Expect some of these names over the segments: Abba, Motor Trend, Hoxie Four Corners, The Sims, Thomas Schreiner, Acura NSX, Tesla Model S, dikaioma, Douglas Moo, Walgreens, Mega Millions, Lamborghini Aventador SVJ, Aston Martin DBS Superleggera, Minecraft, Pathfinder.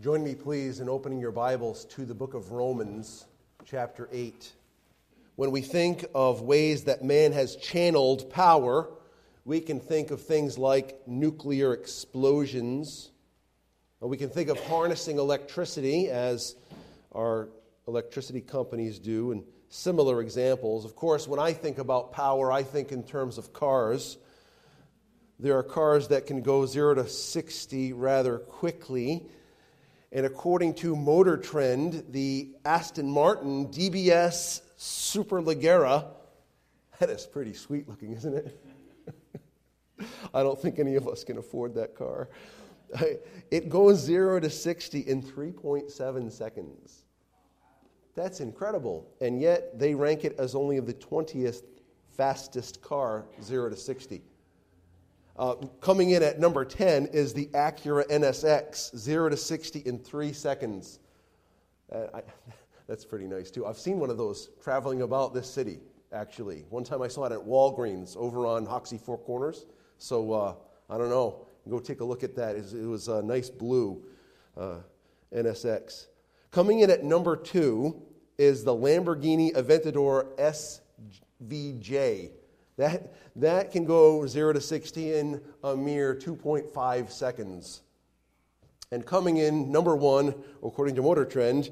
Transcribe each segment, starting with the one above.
Join me, please, in opening your Bibles to the book of Romans, chapter 8. When we think of ways that man has channeled power, we can think of things like nuclear explosions. We can think of harnessing electricity, as our electricity companies do, and similar examples. Of course, when I think about power, I think in terms of cars. There are cars that can go 0 to 60 rather quickly. And according to Motor Trend, the Aston Martin DBS Superleggera, that is pretty sweet looking, isn't it? I don't think any of us can afford that car. It goes 0 to 60 in 3.7 seconds. That's incredible. And yet they rank it as only the 20th fastest car, 0 to 60. Coming in at number 10 is the Acura NSX, 0 to 60 in 3 seconds. That's pretty nice, too. I've seen one of those traveling about this city, actually. One time I saw it at Walgreens over on Hoxie Four Corners. So, I don't know. Go take a look at that. It was a nice blue NSX. Coming in at number 2 is the Lamborghini Aventador SVJ. That can go 0 to 60 in a mere 2.5 seconds. And coming in, number 1, according to Motor Trend,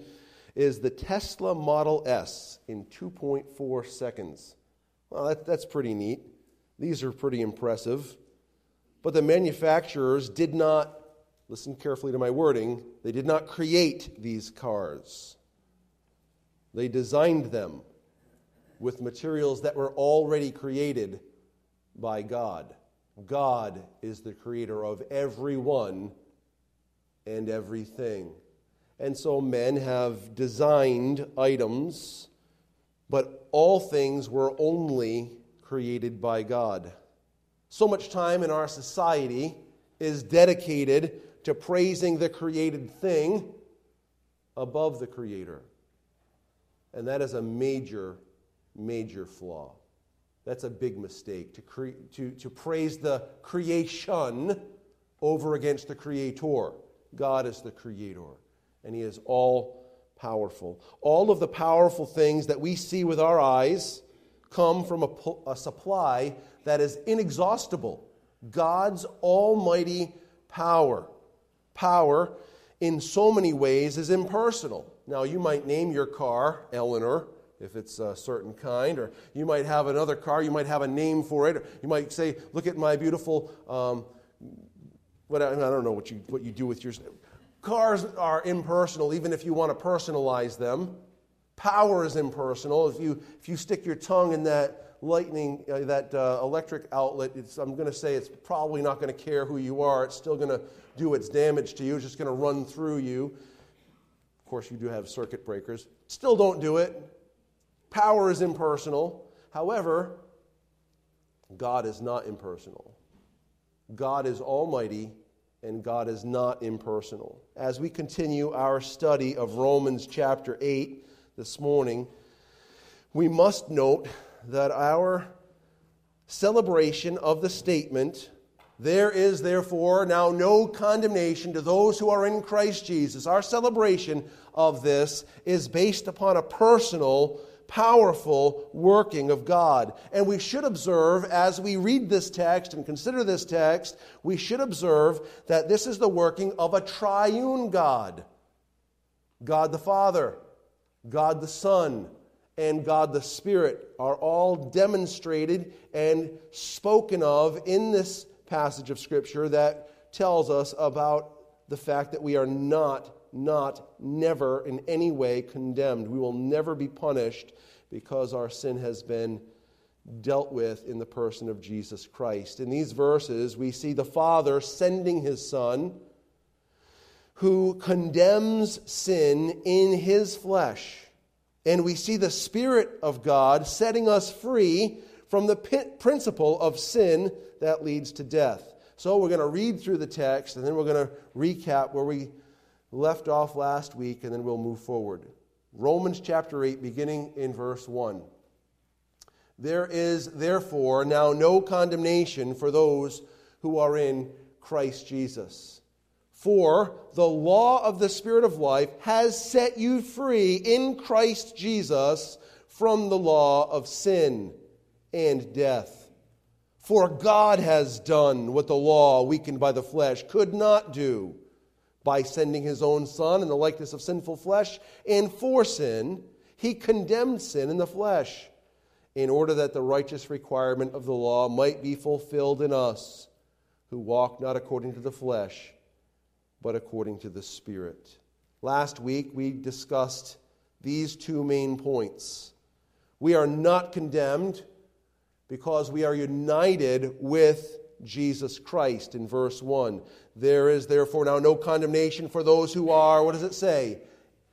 is the Tesla Model S in 2.4 seconds. Well, that's pretty neat. These are pretty impressive. But the manufacturers did not, listen carefully to my wording, they did not create these cars. They designed them with materials that were already created by God. God is the creator of everyone and everything. And so men have designed items, but all things were only created by God. So much time in our society is dedicated to praising the created thing above the creator. And that is a major flaw. That's a big mistake, to praise the creation over against the creator. God is the creator, and he is all-powerful. All of the powerful things that we see with our eyes come from a supply that is inexhaustible. God's almighty power. Power, in so many ways, is impersonal. Now, you might name your car Eleanor, if it's a certain kind, or you might have another car, you might have a name for it, or you might say, "Look at my beautiful," I don't know what you do with yours. Cars are impersonal, even if you want to personalize them. Power is impersonal. If you stick your tongue in that lightning, that electric outlet, I'm going to say it's probably not going to care who you are. It's still going to do its damage to you. It's just going to run through you. Of course, you do have circuit breakers. Still don't do it. Power is impersonal. However, God is not impersonal. God is almighty, and God is not impersonal. As we continue our study of Romans chapter 8 this morning, we must note that our celebration of the statement, "There is therefore now no condemnation to those who are in Christ Jesus," our celebration of this is based upon a personal, powerful working of God. And we should observe, as we read this text and consider this text, we should observe that this is the working of a triune God. God the Father, God the Son, and God the Spirit are all demonstrated and spoken of in this passage of Scripture that tells us about the fact that we are never in any way condemned. We will never be punished because our sin has been dealt with in the person of Jesus Christ. In these verses, we see the Father sending his Son, who condemns sin in his flesh. And we see the Spirit of God setting us free from the principle of sin that leads to death. So we're going to read through the text, and then we're going to recap where we left off last week, and then we'll move forward. Romans chapter 8, beginning in verse 1. "There is therefore now no condemnation for those who are in Christ Jesus. For the law of the Spirit of life has set you free in Christ Jesus from the law of sin and death. For God has done what the law, weakened by the flesh, could not do by sending his own Son in the likeness of sinful flesh. And for sin, he condemned sin in the flesh, in order that the righteous requirement of the law might be fulfilled in us, who walk not according to the flesh, but according to the Spirit. Last week, we discussed these two main points. We are not condemned because we are united with Jesus Christ in verse 1. There is therefore now no condemnation for those who are, what does it say?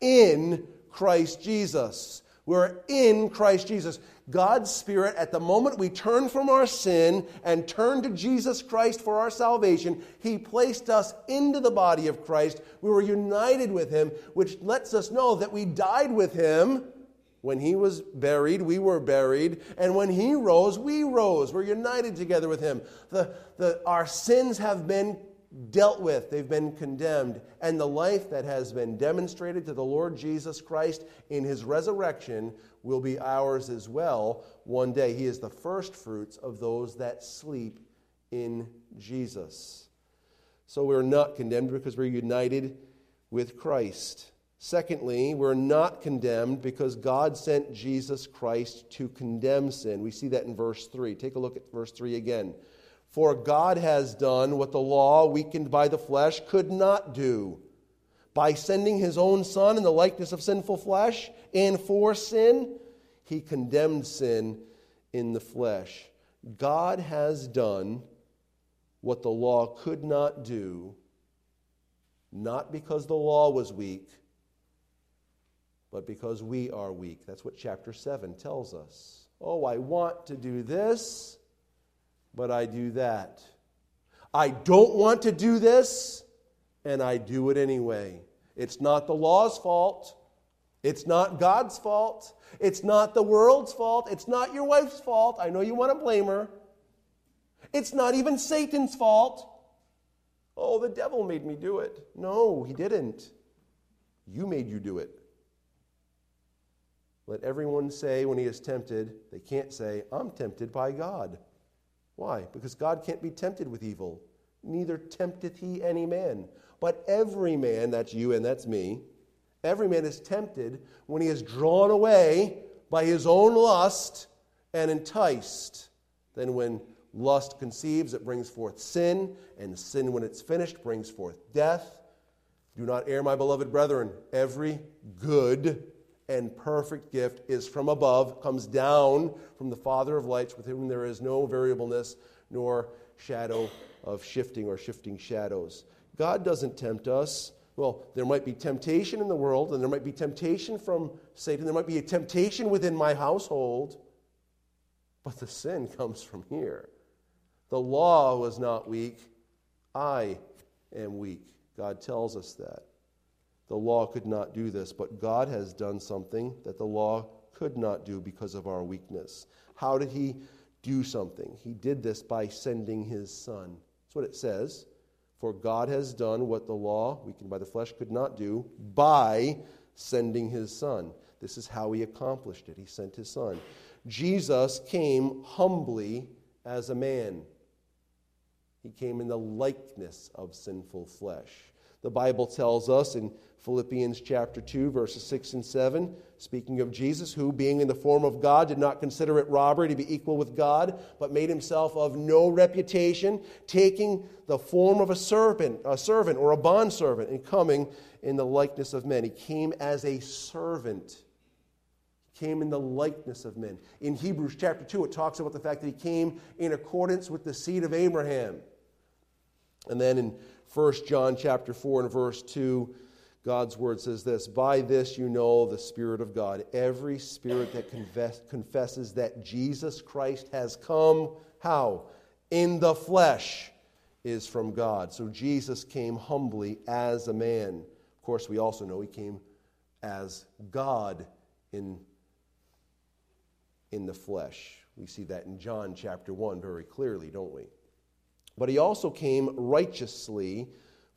In Christ Jesus. We're in Christ Jesus. God's Spirit, at the moment we turn from our sin and turn to Jesus Christ for our salvation, he placed us into the body of Christ. We were united with him, which lets us know that we died with him. When he was buried, we were buried. And when he rose, we rose. We're united together with him. Our sins have been dealt with. They've been condemned. And the life that has been demonstrated to the Lord Jesus Christ in his resurrection will be ours as well one day. He is the first fruits of those that sleep in Jesus. So we're not condemned because we're united with Christ. Secondly, we're not condemned because God sent Jesus Christ to condemn sin. We see that in verse 3. Take a look at verse 3 again. For God has done what the law, weakened by the flesh, could not do, by sending his own Son in the likeness of sinful flesh, and for sin, he condemned sin in the flesh. God has done what the law could not do, not because the law was weak, but because we are weak. That's what chapter 7 tells us. Oh, I want to do this, but I do that. I don't want to do this, and I do it anyway. It's not the law's fault. It's not God's fault. It's not the world's fault. It's not your wife's fault. I know you want to blame her. It's not even Satan's fault. Oh, the devil made me do it. No, he didn't. You made you do it. Let everyone say when he is tempted, they can't say, I'm tempted by God. Why? Because God can't be tempted with evil. Neither tempteth he any man. But every man, that's you and that's me, every man is tempted when he is drawn away by his own lust and enticed. Then when lust conceives, it brings forth sin, and sin, when it's finished, brings forth death. Do not err, my beloved brethren. Every good and perfect gift is from above, comes down from the Father of lights, with whom there is no variableness nor shadow of shifting or shifting shadows. God doesn't tempt us. Well, there might be temptation in the world, and there might be temptation from Satan. There might be a temptation within my household, but the sin comes from here. The law was not weak. I am weak. God tells us that. The law could not do this, but God has done something that the law could not do because of our weakness. How did he do something? He did this by sending his Son. That's what it says. For God has done what the law, weakened by the flesh, could not do by sending his Son. This is how he accomplished it. He sent his Son. Jesus came humbly as a man. He came in the likeness of sinful flesh. The Bible tells us in Philippians chapter 2, verses 6 and 7, speaking of Jesus, who, being in the form of God, did not consider it robbery to be equal with God, but made himself of no reputation, taking the form of a servant or a bondservant, and coming in the likeness of men. He came as a servant. He came in the likeness of men. In Hebrews chapter 2, it talks about the fact that he came in accordance with the seed of Abraham. And then in 1 John chapter 4 and verse 2, God's word says this, by this you know the Spirit of God. Every spirit that confesses that Jesus Christ has come, how? In the flesh, is from God. So Jesus came humbly as a man. Of course, we also know he came as God in the flesh. We see that in John chapter 1 very clearly, don't we? But he also came righteously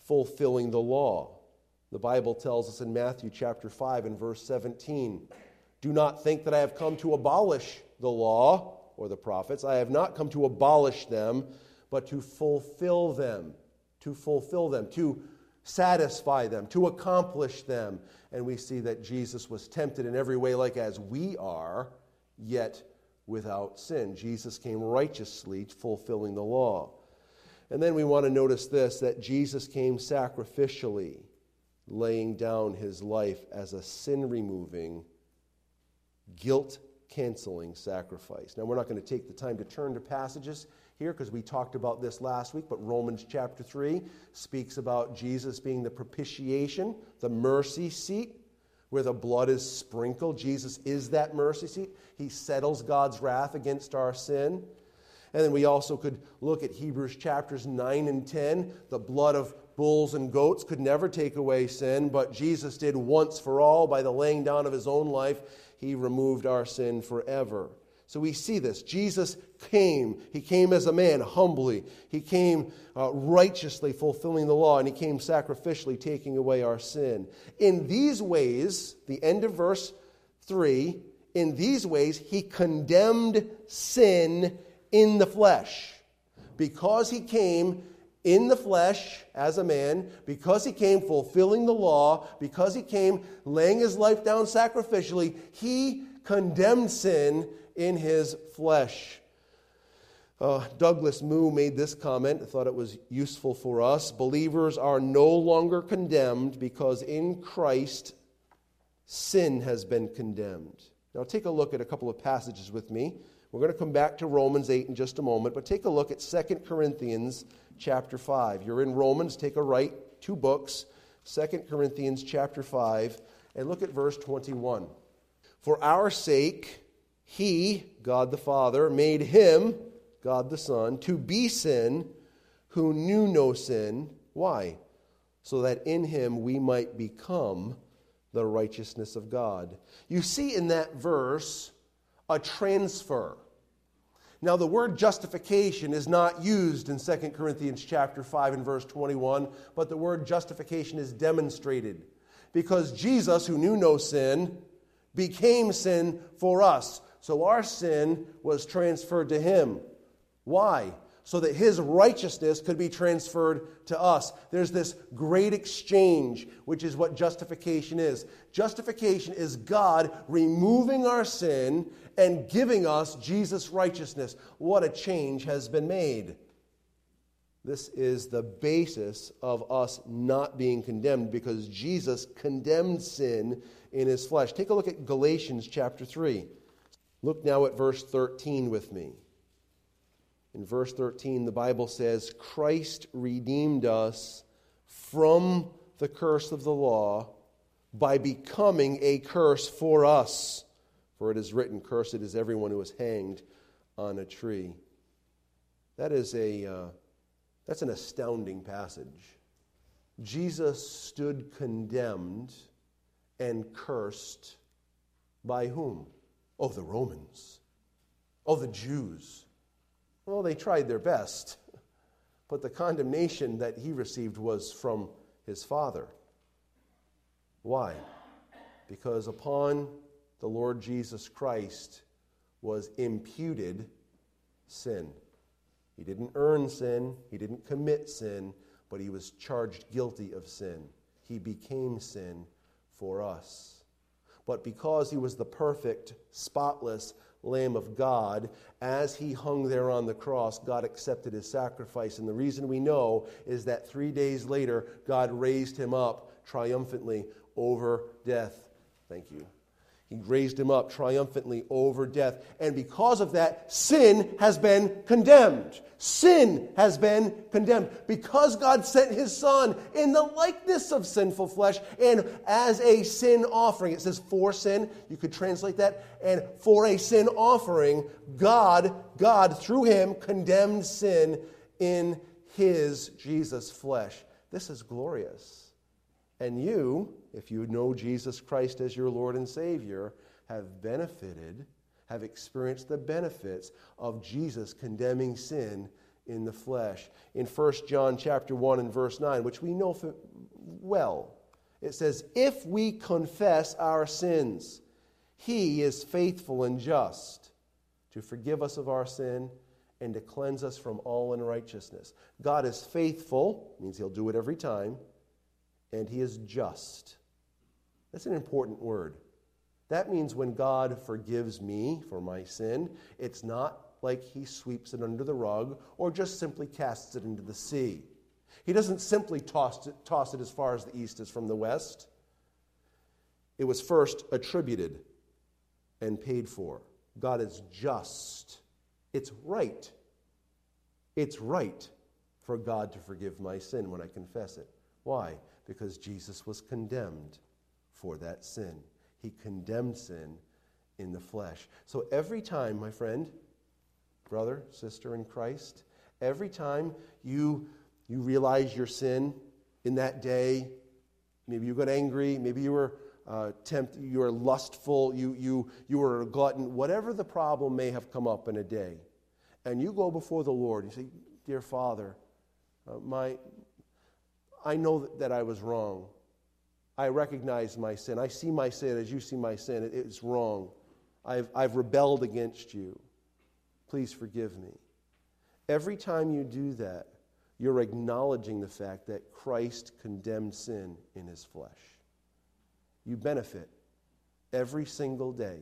fulfilling the law. The Bible tells us in Matthew chapter 5 and verse 17, "Do not think that I have come to abolish the law or the prophets. I have not come to abolish them, but to fulfill them." To fulfill them, to satisfy them, to accomplish them. And we see that Jesus was tempted in every way like as we are, yet without sin. Jesus came righteously, fulfilling the law. And then we want to notice this, that Jesus came sacrificially, laying down his life as a sin-removing, guilt-canceling sacrifice. Now, we're not going to take the time to turn to passages here because we talked about this last week, but Romans chapter 3 speaks about Jesus being the propitiation, the mercy seat, where the blood is sprinkled. Jesus is that mercy seat. He settles God's wrath against our sin. And then we also could look at Hebrews chapters 9 and 10. The blood of bulls and goats could never take away sin, but Jesus did once for all by the laying down of his own life. He removed our sin forever. So we see this. Jesus came. He came as a man, humbly. He came righteously, fulfilling the law, and he came sacrificially, taking away our sin. In these ways, the end of verse 3, in these ways he condemned sin in the flesh. Because he came in the flesh as a man, because he came fulfilling the law, because he came laying his life down sacrificially, he condemned sin in his flesh. Douglas Moo made this comment. I thought it was useful for us. Believers are no longer condemned because in Christ sin has been condemned. Now take a look at a couple of passages with me. We're going to come back to Romans 8 in just a moment, but take a look at 2 Corinthians chapter 5. You're in Romans, take a right, two books, 2 Corinthians chapter 5, and look at verse 21. For our sake, he, God the Father, made him, God the Son, to be sin who knew no sin. Why? So that in him we might become the righteousness of God. You see in that verse a transfer. Now the word justification is not used in 2 Corinthians chapter 5 and verse 21, but the word justification is demonstrated. Because Jesus, who knew no sin, became sin for us. So our sin was transferred to him. Why? So that his righteousness could be transferred to us. There's this great exchange, which is what justification is. Justification is God removing our sin and giving us Jesus' righteousness. What a change has been made. This is the basis of us not being condemned, because Jesus condemned sin in his flesh. Take a look at Galatians chapter 3. Look now at verse 13 with me. In verse 13, the Bible says, Christ redeemed us from the curse of the law by becoming a curse for us. For it is written, cursed is everyone who is hanged on a tree. That is that's an astounding passage. Jesus stood condemned and cursed by whom? Oh, the Romans. Oh, the Jews. Well, they tried their best, but the condemnation that he received was from his Father. Why? Because upon the Lord Jesus Christ was imputed sin. He didn't earn sin, he didn't commit sin, but he was charged guilty of sin. He became sin for us. But because he was the perfect, spotless Lamb of God, as he hung there on the cross, God accepted his sacrifice. And the reason we know is that 3 days later, God raised him up triumphantly over death. Thank you. He raised him up triumphantly over death. And because of that, sin has been condemned. Sin has been condemned. Because God sent his Son in the likeness of sinful flesh and as a sin offering. It says for sin. You could translate that. And for a sin offering, God through him condemned sin in his Jesus flesh. This is glorious. And you, if you know Jesus Christ as your Lord and Savior, have experienced the benefits of Jesus condemning sin in the flesh. In 1 John chapter 1 and verse 9, which we know well, it says, if we confess our sins, he is faithful and just to forgive us of our sin and to cleanse us from all unrighteousness. God is faithful, means he'll do it every time, and he is just. That's an important word. That means when God forgives me for my sin, it's not like he sweeps it under the rug or just simply casts it into the sea. He doesn't simply toss it as far as the east is from the west. It was first attributed and paid for. God is just. It's right. It's right for God to forgive my sin when I confess it. Why? Because Jesus was condemned for that sin. He condemned sin in the flesh. So every time, my friend, brother, sister in Christ, every time you realize your sin in that day, maybe you got angry, maybe you were tempted, you were lustful, you were a glutton, whatever the problem may have come up in a day, and you go before the Lord and you say, dear Father, I know that I was wrong. I recognize my sin. I see my sin as you see my sin. It's wrong. I've rebelled against you. Please forgive me. Every time you do that, you're acknowledging the fact that Christ condemned sin in his flesh. You benefit every single day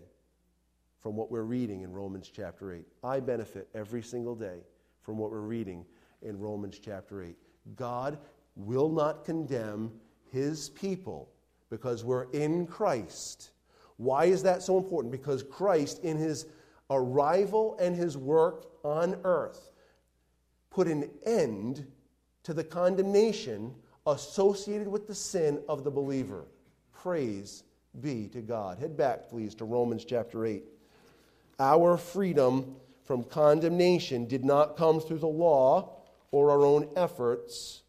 from what we're reading in Romans chapter 8. I benefit every single day from what we're reading in Romans chapter 8. God will not condemn his people because we're in Christ. Why is that so important? Because Christ, in his arrival and his work on earth, put an end to the condemnation associated with the sin of the believer. Praise be to God. Head back, please, to Romans chapter 8. Our freedom from condemnation did not come through the law or our own efforts.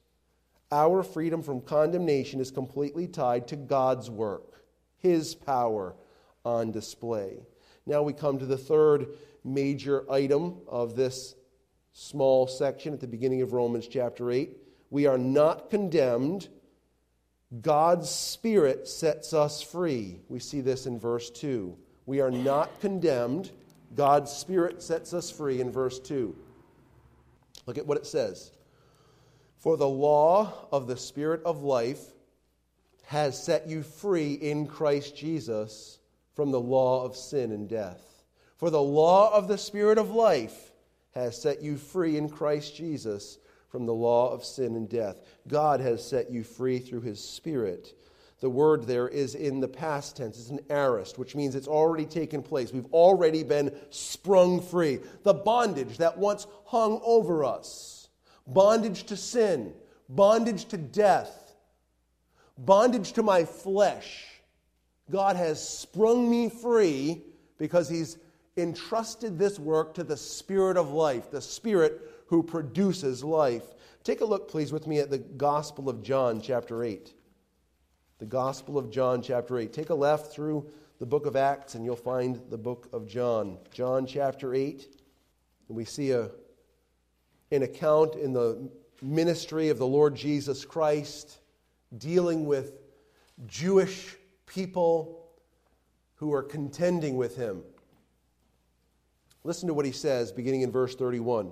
Our freedom from condemnation is completely tied to God's work, his power on display. Now we come to the third major item of this small section at the beginning of Romans chapter 8. We are not condemned. God's Spirit sets us free. We see this in verse 2. We are not condemned. God's Spirit sets us free in verse 2. Look at what it says. For the law of the Spirit of life has set you free in Christ Jesus from the law of sin and death. For the law of the Spirit of life has set you free in Christ Jesus from the law of sin and death. God has set you free through his Spirit. The word there is in the past tense. It's an aorist, which means it's already taken place. We've already been sprung free. The bondage that once hung over us, bondage to sin, bondage to death, bondage to my flesh, God has sprung me free because he's entrusted this work to the Spirit of life, the Spirit who produces life. Take a look, please, with me at the Gospel of John, chapter 8. The Gospel of John, chapter 8. Take a left through the book of Acts, and you'll find the book of John. John, chapter 8. And we see an account in the ministry of the Lord Jesus Christ dealing with Jewish people who are contending with him. Listen to what he says, beginning in verse 31.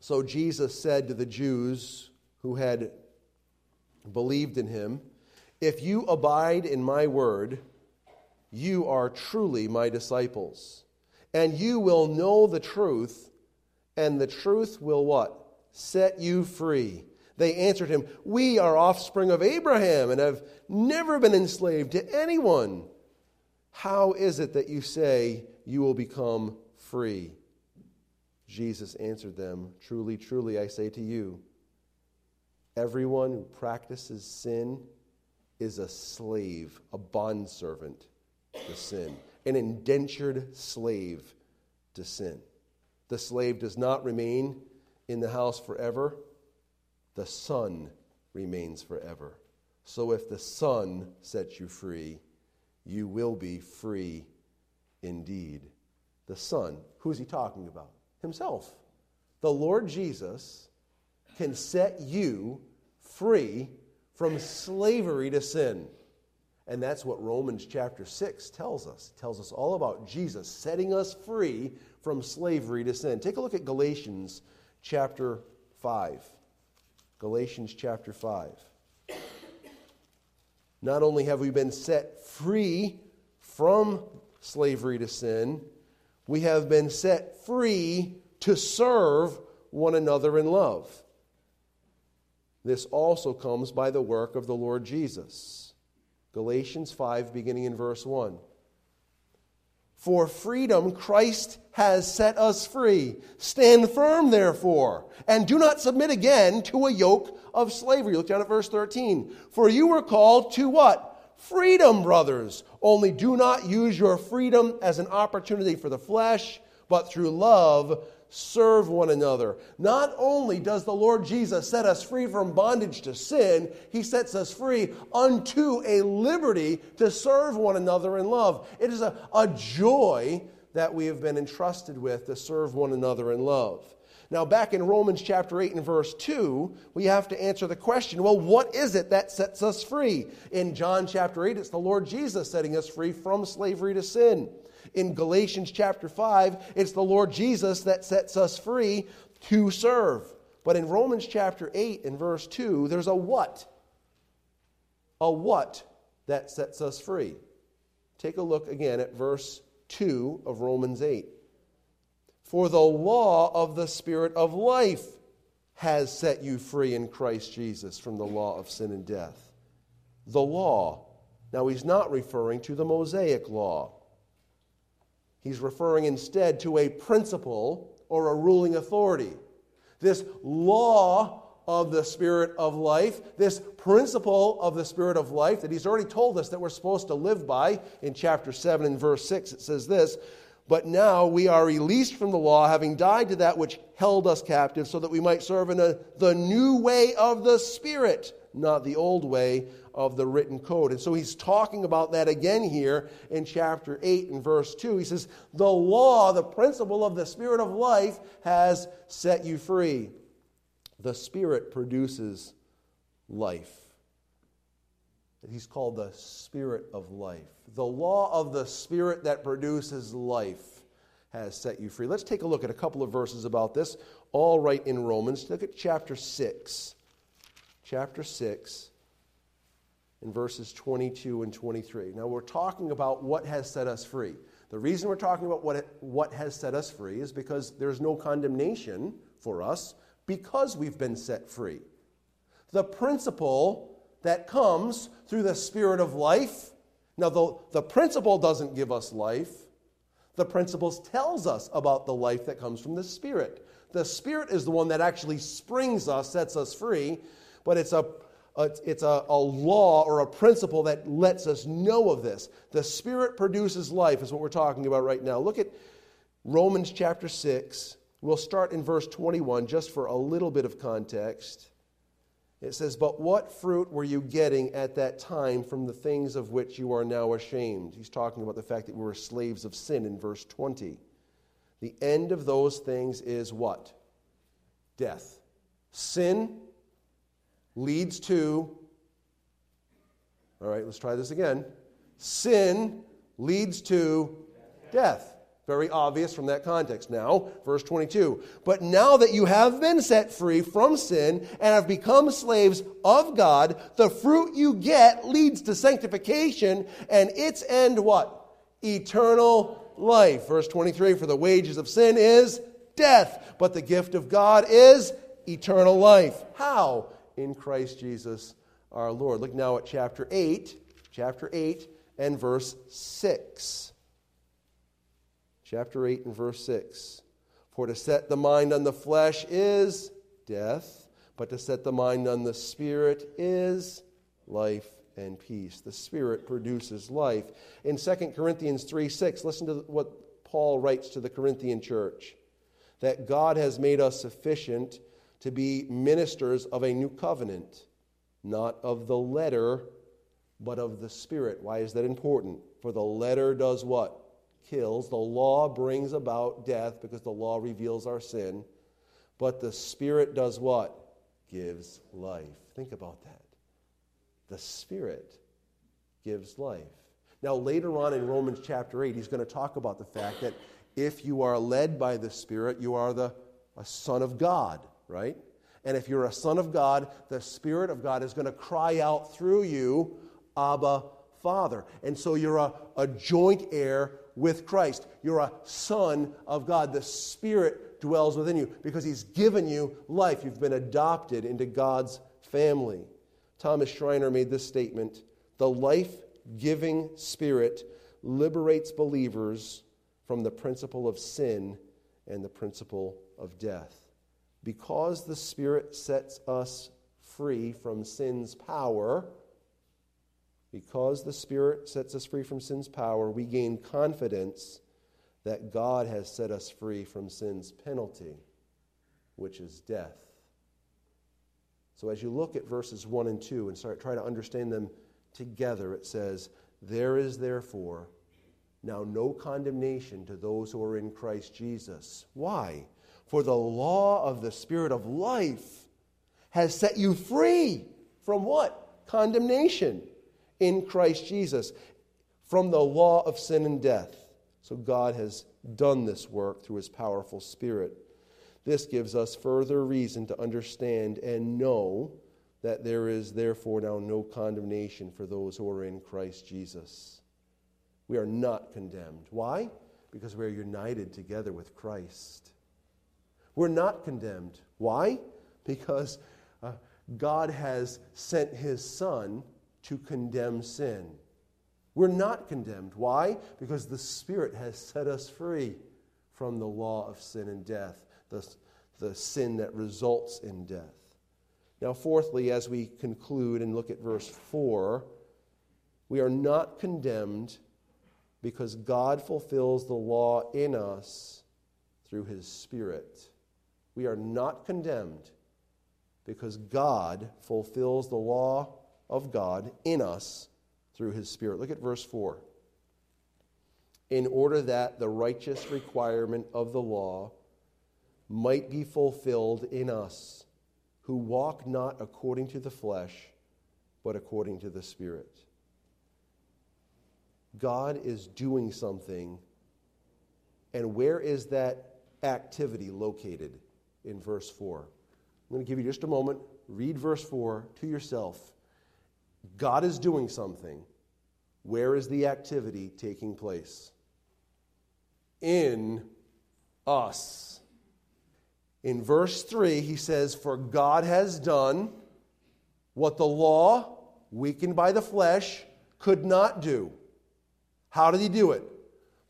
So Jesus said to the Jews who had believed in him, if you abide in my word, you are truly my disciples, and you will know the truth, and the truth will what? Set you free. They answered him, we are offspring of Abraham and have never been enslaved to anyone. How is it that you say you will become free? Jesus answered them, truly, truly, I say to you, everyone who practices sin is a slave, a bondservant to sin, an indentured slave to sin. The slave does not remain in the house forever. The Son remains forever. So if the Son sets you free, you will be free indeed. The Son, who is he talking about? Himself. the Lord Jesus can set you free from slavery to sin. And that's what Romans chapter 6 tells us. It tells us all about Jesus setting us free from slavery to sin. Take a look at Galatians chapter 5. Galatians chapter 5. Not only have we been set free from slavery to sin, we have been set free to serve one another in love. This also comes by the work of the Lord Jesus. Galatians 5, beginning in verse 1. For freedom Christ has set us free. Stand firm, therefore, and do not submit again to a yoke of slavery. Look down at verse 13. For you were called to what? Freedom, brothers. Only do not use your freedom as an opportunity for the flesh, but through love serve one another. Not only does the Lord Jesus set us free from bondage to sin, He sets us free unto a liberty to serve one another in love. It is a joy that we have been entrusted with to serve one another in love. Now back in Romans chapter 8 and verse 2, we have to answer the question, well, what is it that sets us free? In John chapter 8, it's the Lord Jesus setting us free from slavery to sin. In Galatians chapter 5, it's the Lord Jesus that sets us free to serve. But in Romans chapter 8 and verse 2, there's a what? A what that sets us free. Take a look again at verse 2 of Romans 8. For the law of the Spirit of life has set you free in Christ Jesus from the law of sin and death. The law. Now he's not referring to the Mosaic law. He's referring instead to a principle or a ruling authority. This law of the Spirit of life, this principle of the Spirit of life that he's already told us that we're supposed to live by. In chapter 7 and verse 6 it says this, but now we are released from the law, having died to that which held us captive, so that we might serve in the new way of the Spirit, not the old way of the written code. And so he's talking about that again here in chapter 8 and verse 2. He says, the law, the principle of the Spirit of life, has set you free. The Spirit produces life. He's called the Spirit of life. The law of the Spirit that produces life has set you free. Let's take a look at a couple of verses about this, all right in Romans. Look at chapter 6. Chapter 6 and verses 22 and 23. Now we're talking about what has set us free. The reason we're talking about what has set us free is because there's no condemnation for us because we've been set free. The principle that comes through the Spirit of life. Now, the principle doesn't give us life. The principle tells us about the life that comes from the Spirit. The Spirit is the one that actually springs us, sets us free, but it's a law or a principle that lets us know of this. The Spirit produces life is what we're talking about right now. Look at Romans chapter 6. We'll start in verse 21 just for a little bit of context. It says, but what fruit were you getting at that time from the things of which you are now ashamed? He's talking about the fact that we were slaves of sin in verse 20. The end of those things is what? Death. Sin leads to... All right, let's try this again. Sin leads to death. Very obvious from that context. Now, verse 22. But now that you have been set free from sin and have become slaves of God, the fruit you get leads to sanctification and its end what? Eternal life. Verse 23. For the wages of sin is death, but the gift of God is eternal life. How? In Christ Jesus our Lord. Look now at chapter 8. Chapter 8 and verse 6. Chapter 8 and verse 6. For to set the mind on the flesh is death, but to set the mind on the Spirit is life and peace. The Spirit produces life. In 2 Corinthians 3:6, listen to what Paul writes to the Corinthian church. That God has made us sufficient to be ministers of a new covenant, not of the letter, but of the Spirit. Why is that important? For the letter does what? Kills. The law brings about death because the law reveals our sin. But the Spirit does what? Gives life. Think about that. The Spirit gives life. Now, later on in Romans chapter 8, he's going to talk about the fact that if you are led by the Spirit, you are a son of God, right? And if you're a son of God, the Spirit of God is going to cry out through you, Abba, Father. And so you're a joint heir with Christ. You're a son of God. The Spirit dwells within you because he's given you life. You've been adopted into God's family. Thomas Schreiner made this statement: the life-giving Spirit liberates believers from the principle of sin and the principle of death. Because the Spirit sets us free from sin's power, we gain confidence that God has set us free from sin's penalty, which is death. So as you look at verses 1 and 2 and try to understand them together, it says, there is therefore now no condemnation to those who are in Christ Jesus. Why? For the law of the Spirit of life has set you free from what? Condemnation in Christ Jesus, from the law of sin and death. So God has done this work through his powerful Spirit. This gives us further reason to understand and know that there is therefore now no condemnation for those who are in Christ Jesus. We are not condemned. Why? Because we are united together with Christ. We're not condemned. Why? Because God has sent his Son to condemn sin. We're not condemned. Why? Because the Spirit has set us free from the law of sin and death, the sin that results in death. Now, fourthly, as we conclude and look at verse 4, we are not condemned because God fulfills the law in us through his Spirit. We are not condemned because God fulfills the law of God in us through his Spirit. Look at verse 4. In order that the righteous requirement of the law might be fulfilled in us, who walk not according to the flesh, but according to the Spirit. God is doing something, and where is that activity located? In verse 4. I'm going to give you just a moment. Read verse 4 to yourself. God is doing something. Where is the activity taking place? In us. In verse 3, he says, for God has done what the law, weakened by the flesh, could not do. How did he do it?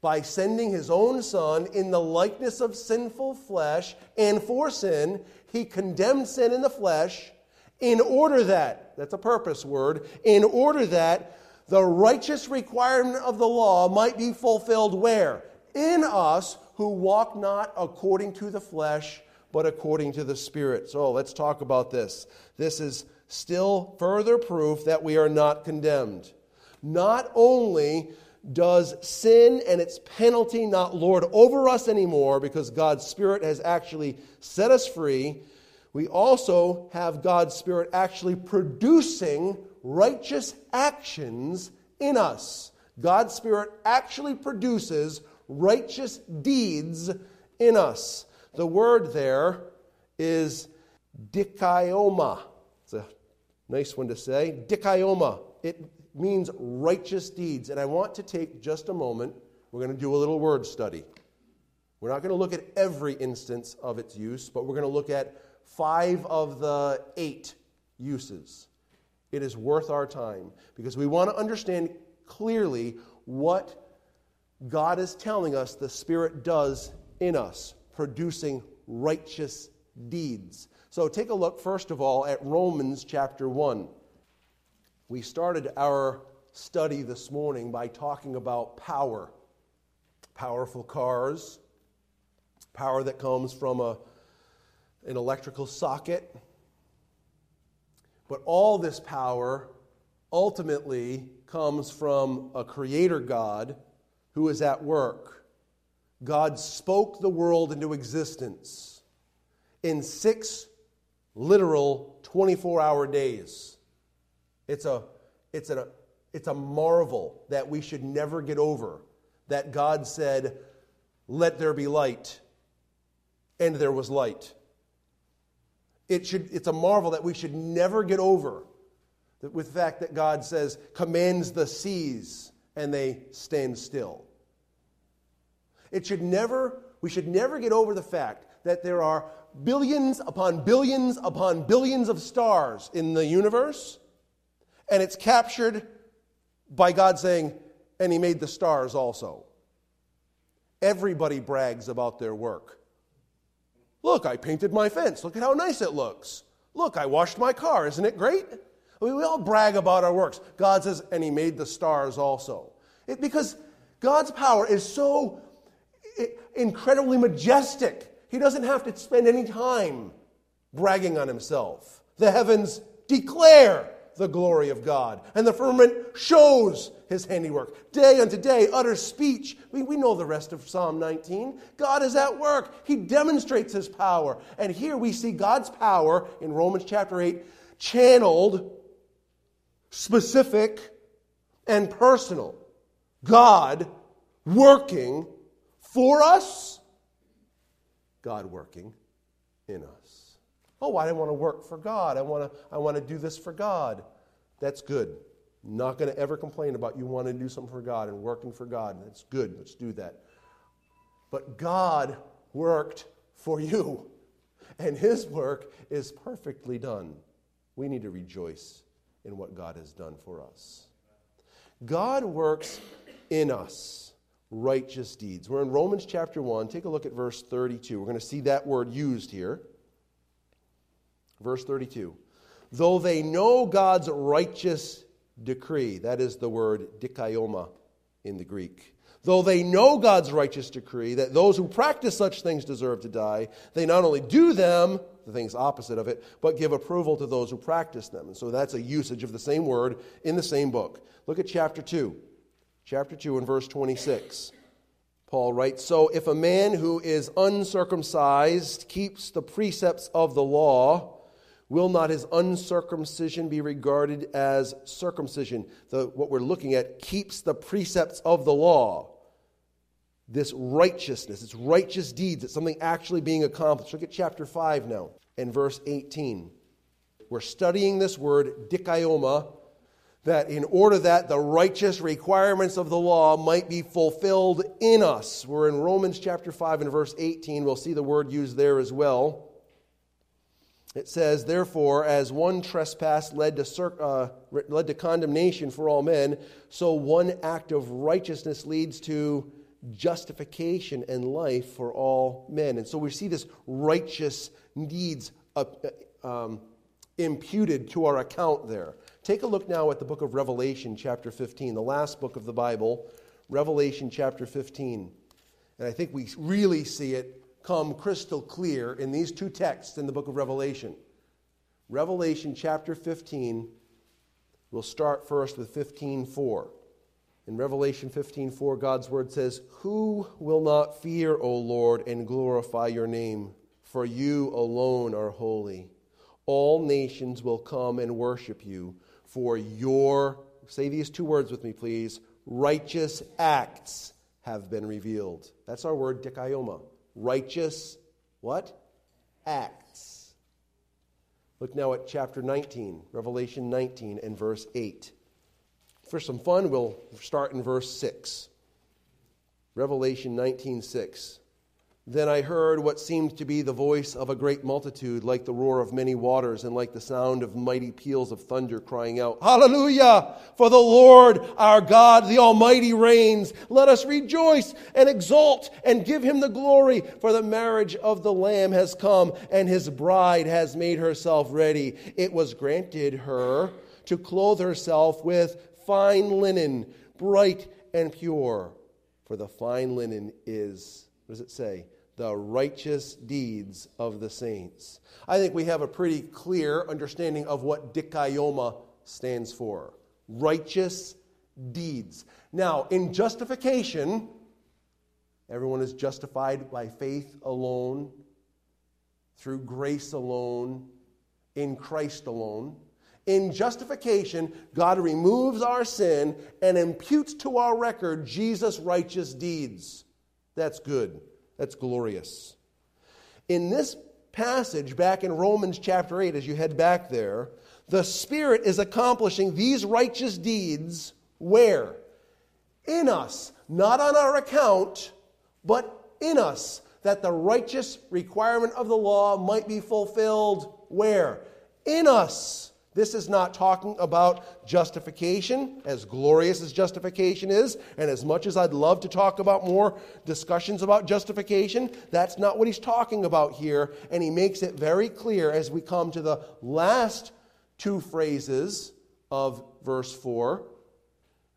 By sending his own Son in the likeness of sinful flesh, and for sin, he condemned sin in the flesh, in order that, that's a purpose word, in order that the righteous requirement of the law might be fulfilled where? In us who walk not according to the flesh, but according to the Spirit. So let's talk about this. This is still further proof that we are not condemned. Not only does sin and its penalty not lord over us anymore because God's Spirit has actually set us free, we also have God's Spirit actually producing righteous actions in us. God's Spirit actually produces righteous deeds in us. The word there is dikaioma. It's a nice one to say. Dikaioma. It means righteous deeds. And I want to take just a moment. We're going to do a little word study. We're not going to look at every instance of its use, but we're going to look at 5 of the 8 uses. It is worth our time because we want to understand clearly what God is telling us the Spirit does in us, producing righteous deeds. So take a look, first of all, at Romans chapter 1. We started our study this morning by talking about power. Powerful cars, power that comes from an electrical socket. But all this power ultimately comes from a creator God who is at work. God spoke the world into existence. in 6 literal 24-hour days. It's a marvel that we should never get over, that God said, "Let there be light," and there was light. It's a marvel that we should never get over, that with the fact that God says, commands the seas, and they stand still. We should never get over the fact that there are billions upon billions upon billions of stars in the universe, and it's captured by God saying, and he made the stars also. Everybody brags about their work. Look, I painted my fence. Look at how nice it looks. Look, I washed my car. Isn't it great? I mean, we all brag about our works. God says, and he made the stars also. Because God's power is so incredibly majestic. He doesn't have to spend any time bragging on himself. The heavens declare the glory of God, and the firmament shows his handiwork. Day unto day, utter speech. We know the rest of Psalm 19. God is at work. He demonstrates his power. And here we see God's power in Romans chapter 8 channeled, specific, and personal. God working for us. God working in us. Oh, I want to work for God. I want to do this for God. That's good. I'm not going to ever complain about you want to do something for God and working for God. That's good. Let's do that. But God worked for you, and his work is perfectly done. We need to rejoice in what God has done for us. God works in us righteous deeds. We're in Romans chapter 1. Take a look at verse 32. We're going to see that word used here. Verse 32, though they know God's righteous decree, that is the word dikaioma in the Greek. Though they know God's righteous decree, that those who practice such things deserve to die, they not only do them, the things opposite of it, but give approval to those who practice them. And so that's a usage of the same word in the same book. Look at chapter 2. Chapter 2 and verse 26. Paul writes, so if a man who is uncircumcised keeps the precepts of the law, will not his uncircumcision be regarded as circumcision? What we're looking at keeps the precepts of the law. This righteousness, it's righteous deeds. It's something actually being accomplished. Look at chapter 5 now and verse 18. We're studying this word, dikaioma, that in order that the righteous requirements of the law might be fulfilled in us. We're in Romans chapter 5 and verse 18. We'll see the word used there as well. It says, therefore, as one trespass led to condemnation for all men, so one act of righteousness leads to justification and life for all men. And so we see this righteous deeds imputed to our account there. Take a look now at the book of Revelation chapter 15, the last book of the Bible, Revelation chapter 15. And I think we really see it come crystal clear in these two texts in the book of Revelation. Revelation chapter 15, we'll start first with 15:4. In Revelation 15:4, God's word says, who will not fear, O Lord, and glorify your name? For you alone are holy. All nations will come and worship you for your, say these two words with me please, righteous acts have been revealed. That's our word, dikaioma. Righteous, what? Acts. Look now at chapter 19, Revelation 19 and verse 8. For some fun, we'll start in verse 6. Revelation 19:6. Then I heard what seemed to be the voice of a great multitude, like the roar of many waters and like the sound of mighty peals of thunder, crying out, hallelujah! For the Lord our God, the Almighty reigns. Let us rejoice and exult and give him the glory, for the marriage of the Lamb has come, and his bride has made herself ready. It was granted her to clothe herself with fine linen, bright and pure. For the fine linen is, what does it say? The righteous deeds of the saints. I think we have a pretty clear understanding of what dikaioma stands for. Righteous deeds. Now, in justification, everyone is justified by faith alone through grace alone, in Christ alone. In justification, God removes our sin and imputes to our record Jesus' righteous deeds. That's good. That's glorious. In this passage back in Romans chapter 8, as you head back there, the Spirit is accomplishing these righteous deeds where? In us. Not on our account, but in us, that the righteous requirement of the law might be fulfilled where? In us. This is not talking about justification, as glorious as justification is, and as much as I'd love to talk about more discussions about justification, that's not what he's talking about here, and he makes it very clear as we come to the last two phrases of verse 4.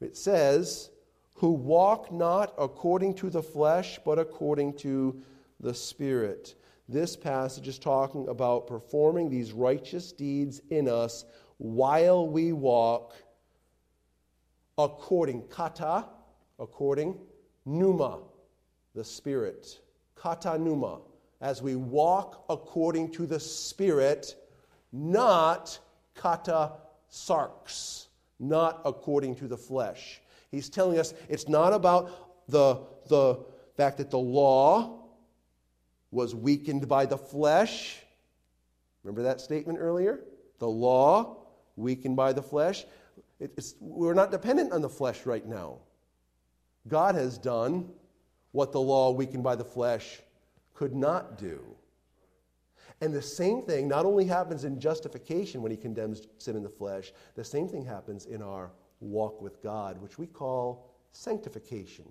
It says, who walk not according to the flesh, but according to the Spirit. This passage is talking about performing these righteous deeds in us while we walk according, kata, according, pneuma, the Spirit. Kata pneuma, as we walk according to the Spirit, not kata sarx, not according to the flesh. He's telling us it's not about the fact that the law was weakened by the flesh. Remember that statement earlier? The law, weakened by the flesh. We're not dependent on the flesh right now. God has done what the law, weakened by the flesh, could not do. And the same thing not only happens in justification when he condemns sin in the flesh, the same thing happens in our walk with God, which we call sanctification.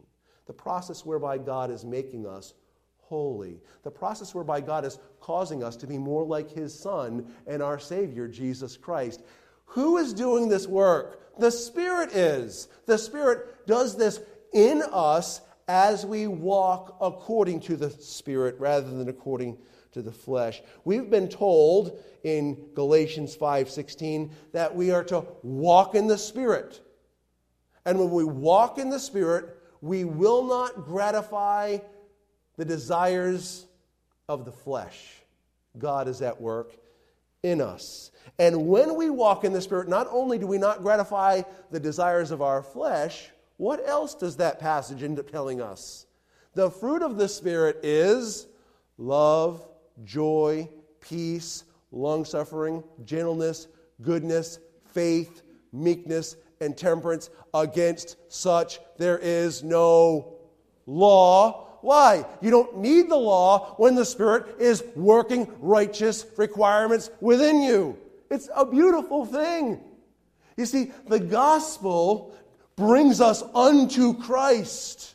The process whereby God is making us holy. The process whereby God is causing us to be more like His Son and our Savior, Jesus Christ. Who is doing this work? The Spirit is. The Spirit does this in us as we walk according to the Spirit rather than according to the flesh. We've been told in Galatians 5:16 that we are to walk in the Spirit. And when we walk in the Spirit, we will not gratify the desires of the flesh. God is at work in us. And when we walk in the Spirit, not only do we not gratify the desires of our flesh, what else does that passage end up telling us? The fruit of the Spirit is love, joy, peace, long-suffering, gentleness, goodness, faith, meekness, and temperance. Against such there is no law. Why? You don't need the law when the Spirit is working righteous requirements within you. It's a beautiful thing. You see, the gospel brings us unto Christ.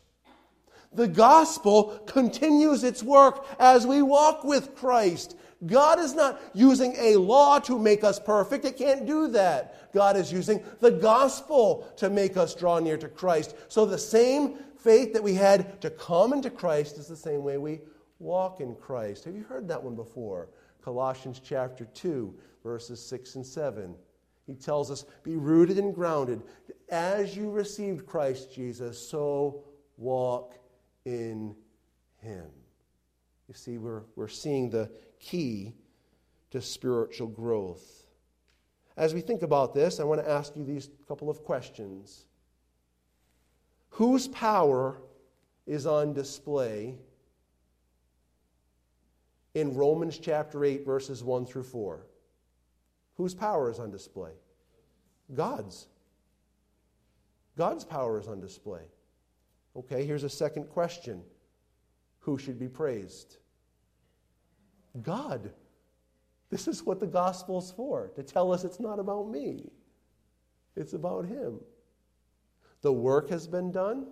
The gospel continues its work as we walk with Christ. God is not using a law to make us perfect. It can't do that. God is using the gospel to make us draw near to Christ. So the same faith that we had to come into Christ is the same way we walk in Christ. Have you heard that one before? Colossians chapter 2, verses 6 and 7. He tells us, be rooted and grounded. As you received Christ Jesus, so walk in Him. You see, we're seeing the key to spiritual growth. As we think about this, I want to ask you these couple of questions. Whose power is on display in Romans chapter 8, verses 1 through 4? Whose power is on display? God's. God's power is on display. Okay, here's a second question. Who should be praised? God. This is what the gospel's for, to tell us it's not about me. It's about Him. The work has been done,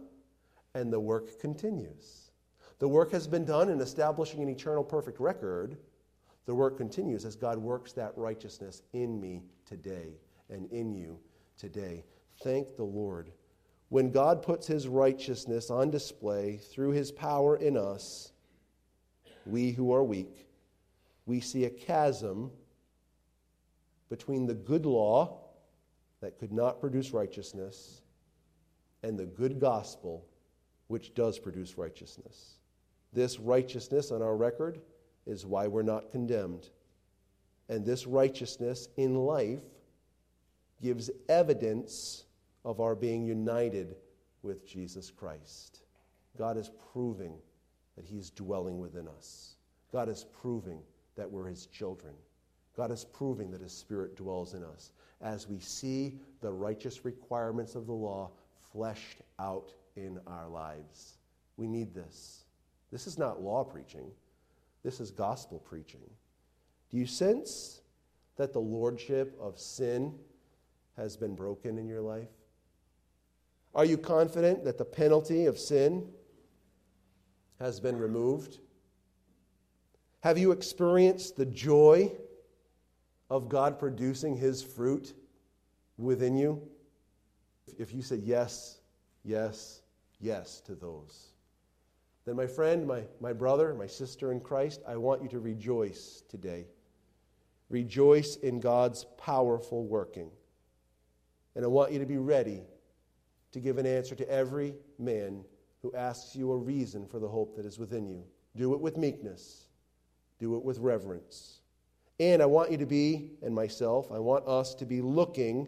and the work continues. The work has been done in establishing an eternal perfect record. The work continues as God works that righteousness in me today and in you today. Thank the Lord. When God puts His righteousness on display through His power in us, we who are weak, we see a chasm between the good law that could not produce righteousness and the good gospel, which does produce righteousness. This righteousness on our record is why we're not condemned. And this righteousness in life gives evidence of our being united with Jesus Christ. God is proving that He's dwelling within us. God is proving that we're His children. God is proving that His Spirit dwells in us as we see the righteous requirements of the law fleshed out in our lives. We need this. This is not law preaching. This is gospel preaching. Do you sense that the lordship of sin has been broken in your life? Are you confident that the penalty of sin has been removed? Have you experienced the joy of God producing His fruit within you? If you said yes, yes, yes to those, then my friend, my brother, my sister in Christ, I want you to rejoice today. Rejoice in God's powerful working. And I want you to be ready to give an answer to every man who asks you a reason for the hope that is within you. Do it with meekness. Do it with reverence. And I want you to be, and myself, I want us to be looking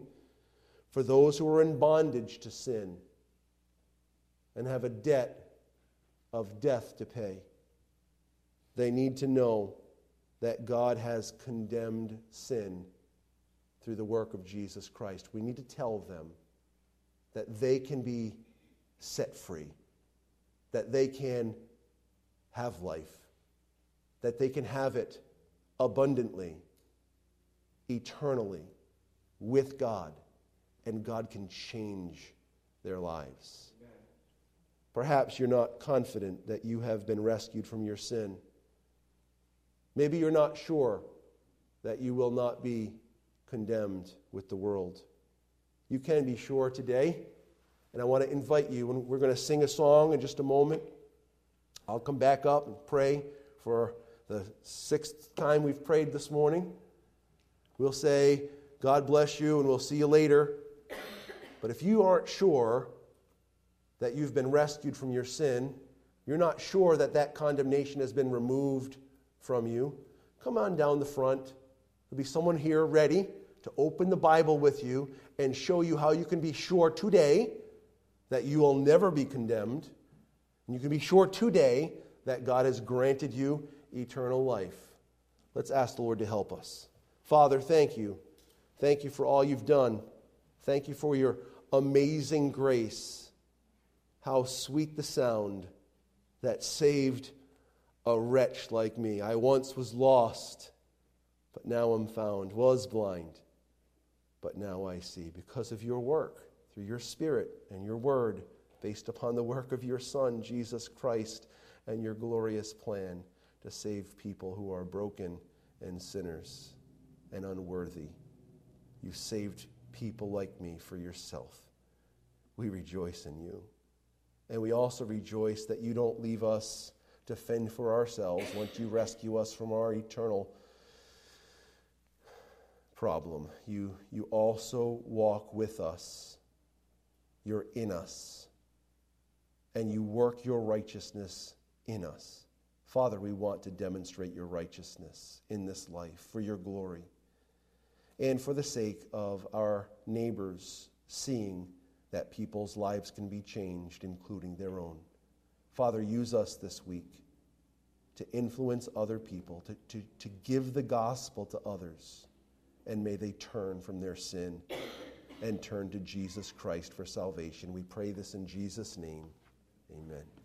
for those who are in bondage to sin and have a debt of death to pay. They need to know that God has condemned sin through the work of Jesus Christ. We need to tell them that they can be set free, that they can have life, that they can have it abundantly, eternally, with God, and God can change their lives. Amen. Perhaps you're not confident that you have been rescued from your sin. Maybe you're not sure that you will not be condemned with the world. You can be sure today, and I want to invite you, and we're going to sing a song in just a moment. I'll come back up and pray for the sixth time we've prayed this morning. We'll say, God bless you, and we'll see you later. But if you aren't sure that you've been rescued from your sin, you're not sure that that condemnation has been removed from you, come on down the front. There'll be someone here ready to open the Bible with you and show you how you can be sure today that you will never be condemned. And you can be sure today that God has granted you eternal life. Let's ask the Lord to help us. Father, thank you. Thank you for all you've done. Thank you for your amazing grace. How sweet the sound that saved a wretch like me. I once was lost, but now I'm found. Was blind, but now I see. Because of your work, through your Spirit and your Word, based upon the work of your Son, Jesus Christ, and your glorious plan to save people who are broken and sinners and unworthy. You saved people like me for yourself. We rejoice in you. And we also rejoice that you don't leave us to fend for ourselves once you rescue us from our eternal problem. You also walk with us. You're in us. And you work your righteousness in us. Father, we want to demonstrate your righteousness in this life for your glory and for the sake of our neighbors seeing that people's lives can be changed, including their own. Father, use us this week to influence other people, to give the gospel to others, and may they turn from their sin and turn to Jesus Christ for salvation. We pray this in Jesus' name. Amen.